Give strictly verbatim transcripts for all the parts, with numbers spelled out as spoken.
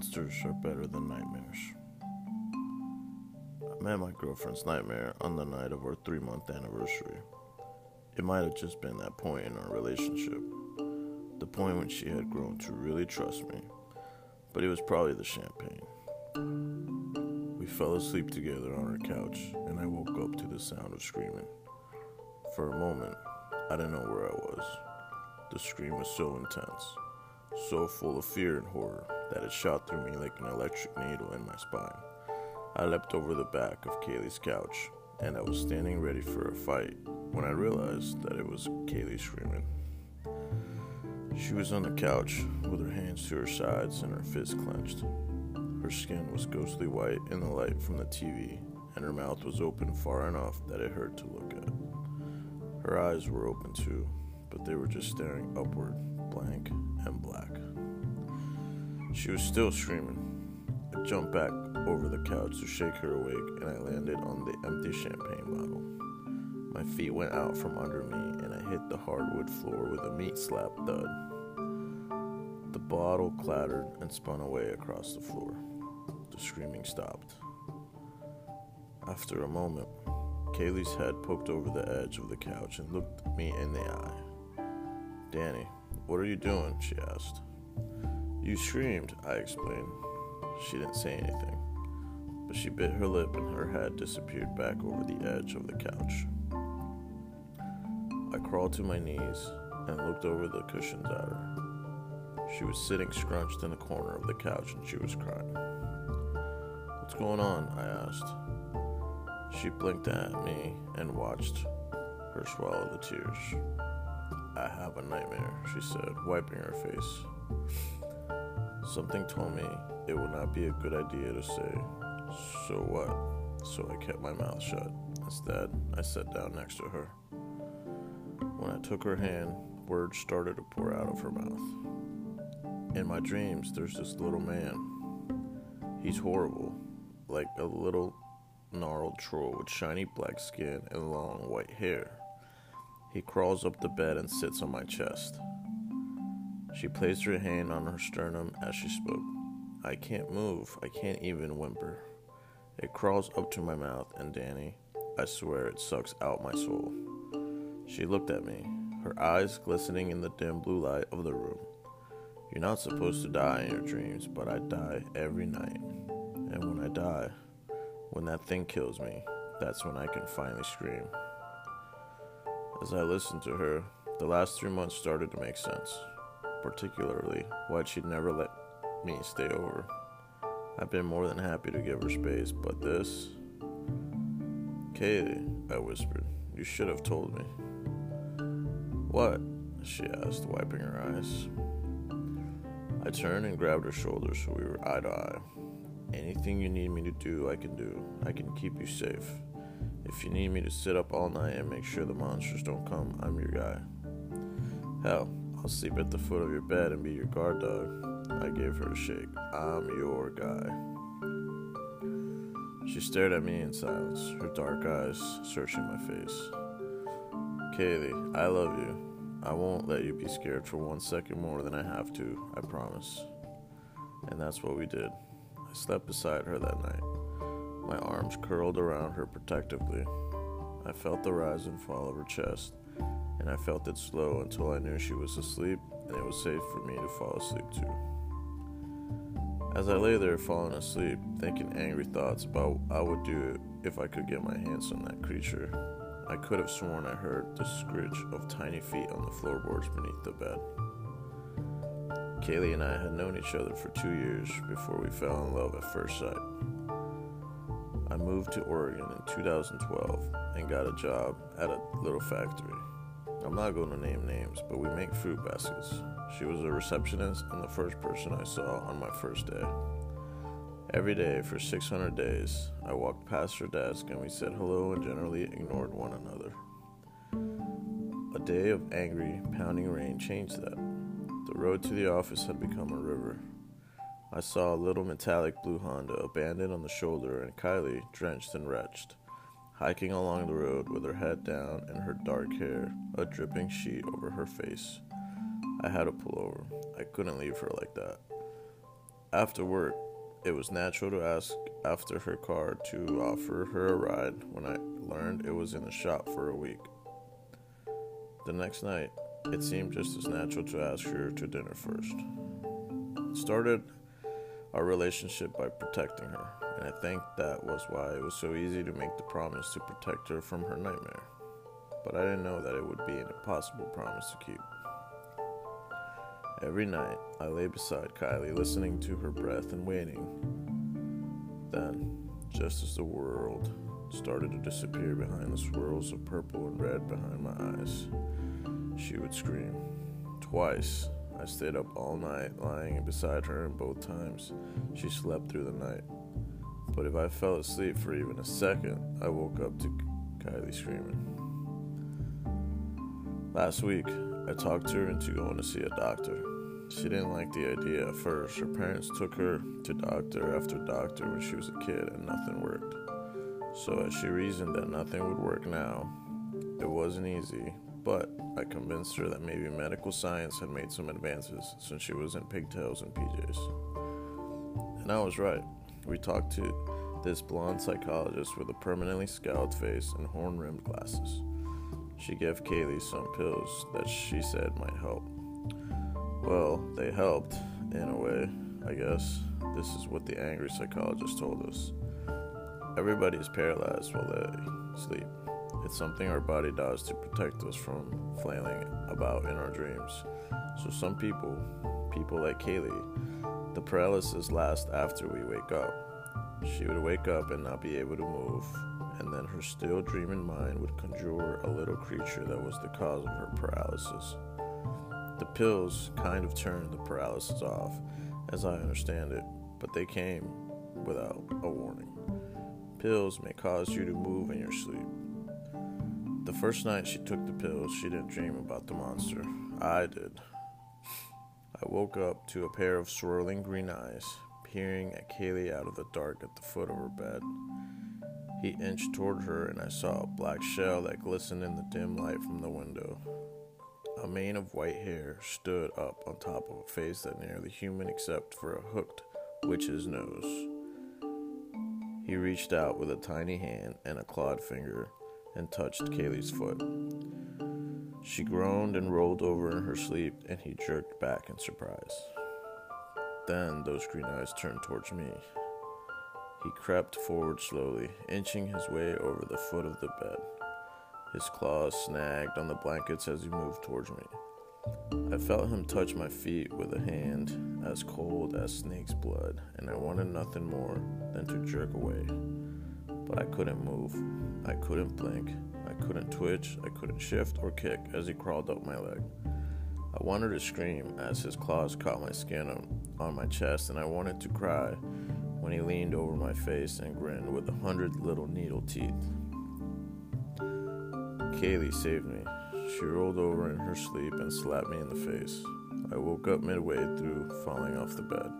Monsters are better than nightmares. I met my girlfriend's nightmare on the night of our three-month anniversary. It might have just been that point in our relationship. The point when she had grown to really trust me. But it was probably the champagne. We fell asleep together on her couch, and I woke up to the sound of screaming. For a moment, I didn't know where I was. The scream was so intense, so full of fear and horror, that it shot through me like an electric needle in my spine. I leapt over the back of Kaylee's couch, and I was standing ready for a fight when I realized that it was Kaylee screaming. She was on the couch with her hands to her sides and her fists clenched. Her skin was ghostly white in the light from the T V, and her mouth was open far enough that it hurt to look at. Her eyes were open too, but they were just staring upward, blank and black. She was still screaming. I jumped back over the couch to shake her awake, and I landed on the empty champagne bottle. My feet went out from under me, and I hit the hardwood floor with a meat slap thud. The bottle clattered and spun away across the floor. The screaming stopped. After a moment, Kaylee's head poked over the edge of the couch and looked me in the eye. "Danny, what are you doing?" she asked. "You screamed," I explained. She didn't say anything, but she bit her lip and her head disappeared back over the edge of the couch. I crawled to my knees and looked over the cushions at her. She was sitting scrunched in the corner of the couch and she was crying. "What's going on?" I asked. She blinked at me and watched her swallow the tears. "I have a nightmare," she said, wiping her face. Something told me it would not be a good idea to say, "So what?" So I kept my mouth shut. Instead, I sat down next to her. When I took her hand, words started to pour out of her mouth. "In my dreams, there's this little man. He's horrible, like a little gnarled troll with shiny black skin and long white hair. He crawls up the bed and sits on my chest." She placed her hand on her sternum as she spoke. I can't move. I can't even whimper. It crawls up to my mouth, and Danny, I swear it sucks out my soul. She looked at me, her eyes glistening in the dim blue light of the room. "You're not supposed to die in your dreams, but I die every night. And when I die, when that thing kills me, that's when I can finally scream." As I listened to her, the last three months started to make sense. Particularly why she'd never let me stay over. I've been more than happy to give her space, but this... "Kaylee," I whispered, "you should have told me." "What?" she asked, wiping her eyes. I turned and grabbed her shoulder so we were eye to eye. "Anything you need me to do, I can do. I can keep you safe. If you need me to sit up all night and make sure the monsters don't come, I'm your guy. Hell, I'll sleep at the foot of your bed and be your guard dog." I gave her a shake. "I'm your guy." She stared at me in silence, her dark eyes searching my face. "Kaylee, I love you. I won't let you be scared for one second more than I have to, I promise." And that's what we did. I slept beside her that night, my arms curled around her protectively. I felt the rise and fall of her chest, and I felt it slow until I knew she was asleep and it was safe for me to fall asleep too. As I lay there falling asleep, thinking angry thoughts about what I would do if I could get my hands on that creature, I could have sworn I heard the scritch of tiny feet on the floorboards beneath the bed. Kaylee and I had known each other for two years before we fell in love at first sight. I moved to Oregon in two thousand twelve and got a job at a little factory. I'm not going to name names, but we make fruit baskets. She was a receptionist and the first person I saw on my first day. Every day for six hundred days, I walked past her desk and we said hello and generally ignored one another. A day of angry, pounding rain changed that. The road to the office had become a river. I saw a little metallic blue Honda abandoned on the shoulder and Kaylee, drenched and wretched, hiking along the road with her head down and her dark hair, a dripping sheet over her face. I had to pull over. I couldn't leave her like that. Afterward, it was natural to ask after her car to offer her a ride when I learned it was in the shop for a week. The next night, it seemed just as natural to ask her to dinner first. It started our relationship by protecting her, and I think that was why it was so easy to make the promise to protect her from her nightmare. But I didn't know that it would be an impossible promise to keep. Every night, I lay beside Kylie, listening to her breath and waiting. Then, just as the world started to disappear behind the swirls of purple and red behind my eyes, she would scream. Twice, I stayed up all night, lying beside her, and both times, she slept through the night. But if I fell asleep for even a second, I woke up to Kylie screaming. Last week, I talked her into going to see a doctor. She didn't like the idea at first. Her parents took her to doctor after doctor when she was a kid and nothing worked. So as she reasoned that nothing would work now, it wasn't easy, but I convinced her that maybe medical science had made some advances since she was in pigtails and P Js. And I was right. We talked to this blonde psychologist with a permanently scowled face and horn-rimmed glasses. She gave Kaylee some pills that she said might help. Well, they helped, in a way, I guess. This is what the angry psychologist told us. Everybody is paralyzed while they sleep. It's something our body does to protect us from flailing about in our dreams. So some people, people like Kaylee, the paralysis lasts after we wake up. She would wake up and not be able to move, and then her still dreaming mind would conjure a little creature that was the cause of her paralysis. The pills kind of turned the paralysis off, as I understand it, but they came without a warning. Pills may cause you to move in your sleep. The first night she took the pills, she didn't dream about the monster. I did. I woke up to a pair of swirling green eyes, peering at Kaylee out of the dark at the foot of her bed. He inched toward her, and I saw a black shell that glistened in the dim light from the window. A mane of white hair stood up on top of a face that nearly human except for a hooked witch's nose. He reached out with a tiny hand and a clawed finger and touched Kaylee's foot. She groaned and rolled over in her sleep, and he jerked back in surprise. Then those green eyes turned towards me. He crept forward slowly, inching his way over the foot of the bed. His claws snagged on the blankets as he moved towards me. I felt him touch my feet with a hand as cold as snake's blood, and I wanted nothing more than to jerk away. But I couldn't move. I couldn't blink. I couldn't twitch. I couldn't shift or kick as he crawled up my leg. I wanted to scream as his claws caught my skin on my chest, and I wanted to cry when he leaned over my face and grinned with a hundred little needle teeth. Kaylee saved me. She rolled over in her sleep and slapped me in the face. I woke up midway through falling off the bed.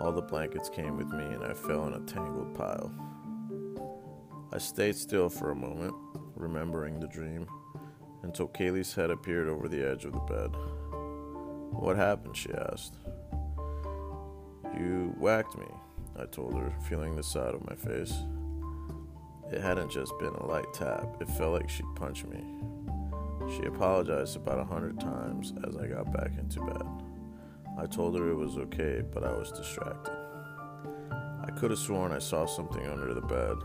All the blankets came with me, and I fell in a tangled pile. I stayed still for a moment, remembering the dream, until Kaylee's head appeared over the edge of the bed. "What happened?" she asked. "You whacked me," I told her, feeling the side of my face. It hadn't just been a light tap. It felt like she'd punched me. She apologized about a hundred times as I got back into bed. I told her it was okay, but I was distracted. I could have sworn I saw something under the bed,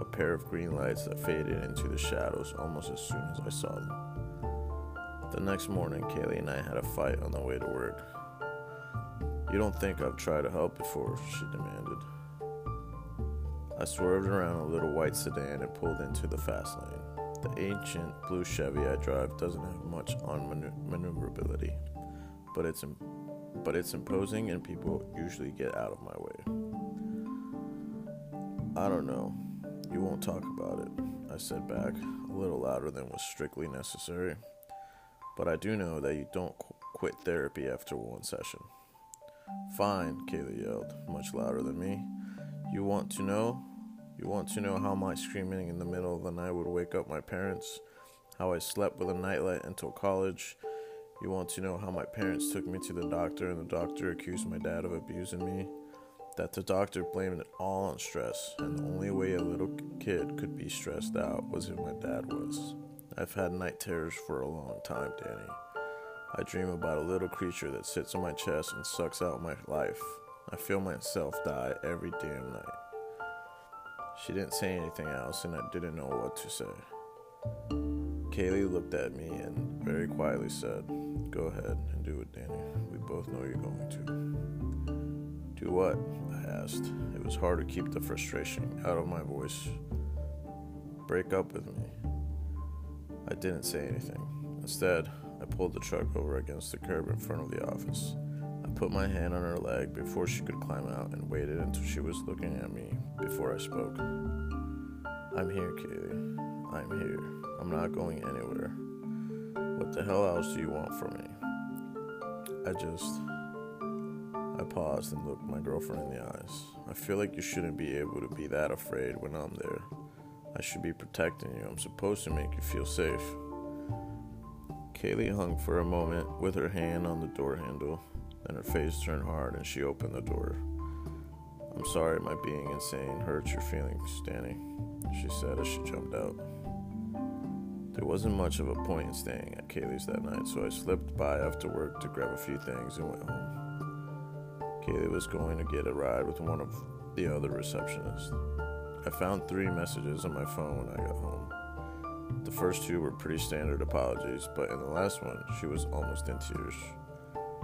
a pair of green lights that faded into the shadows almost as soon as I saw them. The next morning, Kaylee and I had a fight on the way to work. "You don't think I've tried to help before?" she demanded. I swerved around a little white sedan and pulled into the fast lane. The ancient blue Chevy I drive doesn't have much on manu- maneuverability, but it's, Im- but it's imposing, and people usually get out of my way. "I don't know. You won't talk about it," I said back, a little louder than was strictly necessary. "But I do know that you don't qu- quit therapy after one session." "Fine," Kaylee yelled, much louder than me. You want to know? You want to know how my screaming in the middle of the night would wake up my parents? How I slept with a nightlight until college? You want to know how my parents took me to the doctor and the doctor accused my dad of abusing me? That the doctor blamed it all on stress, and the only way a little kid could be stressed out was if my dad was. I've had night terrors for a long time, Danny. I dream about a little creature that sits on my chest and sucks out my life. I feel myself die every damn night. She didn't say anything else, and I didn't know what to say. Kaylee looked at me and very quietly said, "Go ahead and do it, Danny. We both know you're going to." "Do what?" I asked. It was hard to keep the frustration out of my voice. "Break up with me." I didn't say anything. Instead, I pulled the truck over against the curb in front of the office. I put my hand on her leg before she could climb out and waited until she was looking at me before I spoke. "I'm here, Kaylee. I'm here. I'm not going anywhere. What the hell else do you want from me?" I just... I paused and looked my girlfriend in the eyes. "I feel like you shouldn't be able to be that afraid when I'm there. I should be protecting you. I'm supposed to make you feel safe." Kaylee hung for a moment with her hand on the door handle. Then her face turned hard and she opened the door. "I'm sorry my being insane hurts your feelings, Danny," she said as she jumped out. There wasn't much of a point in staying at Kaylee's that night, so I slipped by after work to grab a few things and went home. Kaylee was going to get a ride with one of the other receptionists. I found three messages on my phone when I got home. The first two were pretty standard apologies, but in the last one, she was almost in tears.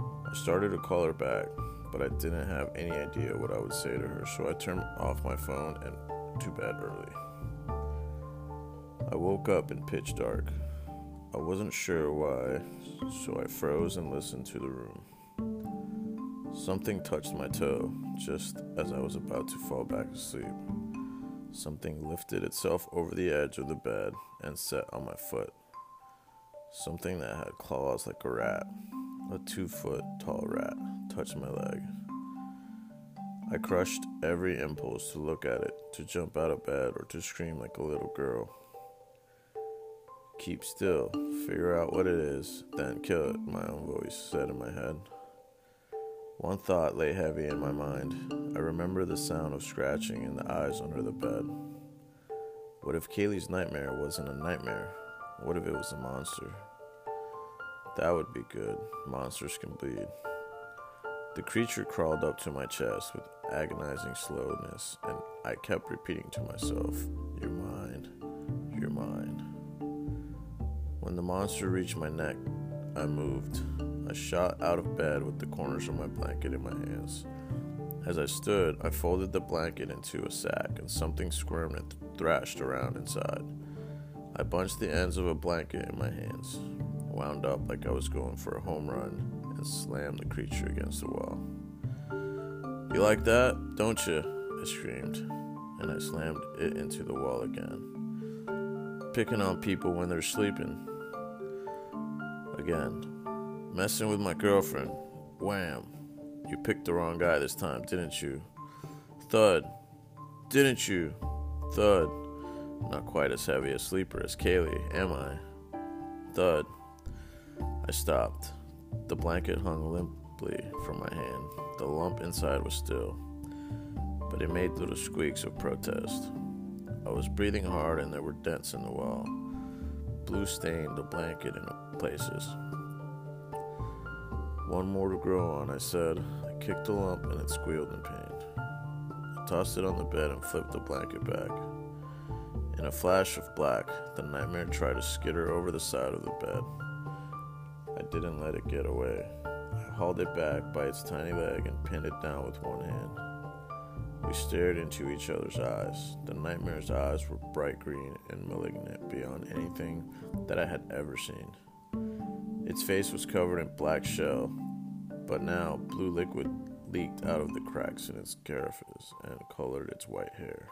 I started to call her back, but I didn't have any idea what I would say to her, so I turned off my phone and to bed early. I woke up in pitch dark. I wasn't sure why, so I froze and listened to the room. Something touched my toe just as I was about to fall back asleep. Something lifted itself over the edge of the bed and sat on my foot. Something that had claws like a rat. A two-foot-tall rat touched my leg. I crushed every impulse to look at it, to jump out of bed, or to scream like a little girl. "Keep still, figure out what it is, then kill it," my own voice said in my head. One thought lay heavy in my mind. I remember the sound of scratching and the eyes under the bed. What if Kaylee's nightmare wasn't a nightmare? What if it was a monster? That would be good. Monsters can bleed. The creature crawled up to my chest with agonizing slowness, and I kept repeating to myself, "You're mine, you're mine." When the monster reached my neck, I moved. I shot out of bed with the corners of my blanket in my hands. As I stood, I folded the blanket into a sack, and something squirmed and th- thrashed around inside. I bunched the ends of a blanket in my hands, wound up like I was going for a home run, and slammed the creature against the wall. "You like that, don't you?" I screamed, and I slammed it into the wall again. Picking on people when they're sleeping. Again. Messing with my girlfriend. Wham. "You picked the wrong guy this time, didn't you? Thud. Didn't you? Thud." Not quite as heavy a sleeper as Kaylee, am I? Thud. I stopped. The blanket hung limply from my hand. The lump inside was still, but it made little squeaks of protest. I was breathing hard and there were dents in the wall. Blue stained the blanket in places. "One more to grow on," I said. I kicked the lump and it squealed in pain. I tossed it on the bed and flipped the blanket back. In a flash of black, the nightmare tried to skitter over the side of the bed. I didn't let it get away. I hauled it back by its tiny leg and pinned it down with one hand. We stared into each other's eyes. The nightmare's eyes were bright green and malignant beyond anything that I had ever seen. Its face was covered in black shell, but now blue liquid leaked out of the cracks in its carapace and colored its white hair.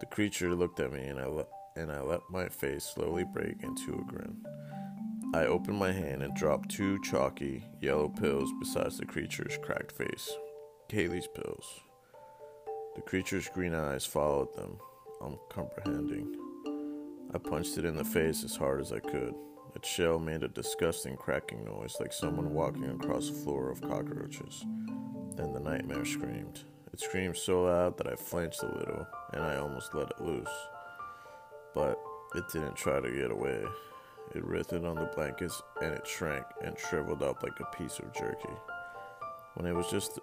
The creature looked at me and I, le- and I let my face slowly break into a grin. I opened my hand and dropped two chalky, yellow pills beside the creature's cracked face. Kaylee's pills. The creature's green eyes followed them, uncomprehending. I punched it in the face as hard as I could. A shell made a disgusting cracking noise, like someone walking across a floor of cockroaches. Then the nightmare screamed. It screamed so loud that I flinched a little, and I almost let it loose. But it didn't try to get away. It writhed on the blankets, and it shrank and shriveled up like a piece of jerky. When it was just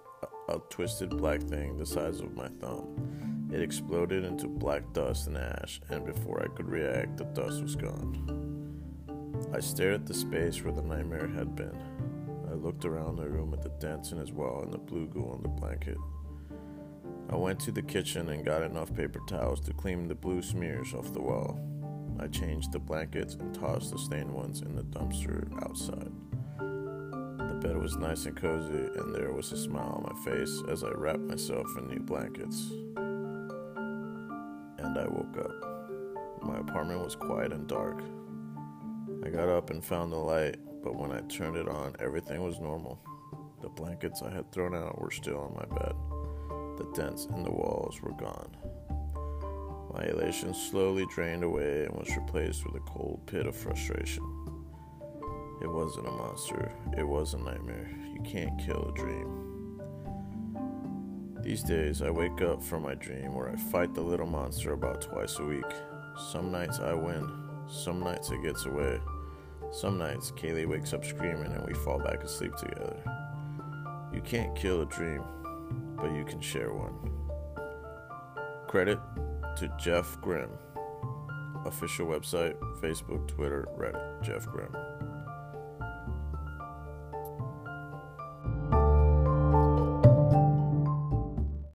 a, a twisted black thing the size of my thumb, it exploded into black dust and ash, and before I could react, the dust was gone. I stared at the space where the nightmare had been. I looked around the room at the dents in his wall and the blue goo on the blanket. I went to the kitchen and got enough paper towels to clean the blue smears off the wall. I changed the blankets and tossed the stained ones in the dumpster outside. The bed was nice and cozy, and there was a smile on my face as I wrapped myself in new blankets. And I woke up. My apartment was quiet and dark. I got up and found the light, but when I turned it on, everything was normal. The blankets I had thrown out were still on my bed. The dents in the walls were gone. My elation slowly drained away and was replaced with a cold pit of frustration. It wasn't a monster. It was a nightmare. You can't kill a dream. These days, I wake up from my dream where I fight the little monster about twice a week. Some nights I win. Some nights it gets away. Some nights, Kaylee wakes up screaming and we fall back asleep together. You can't kill a dream, but you can share one. Credit to Jeff Grimm. Official website, Facebook, Twitter, Reddit, Jeff Grimm.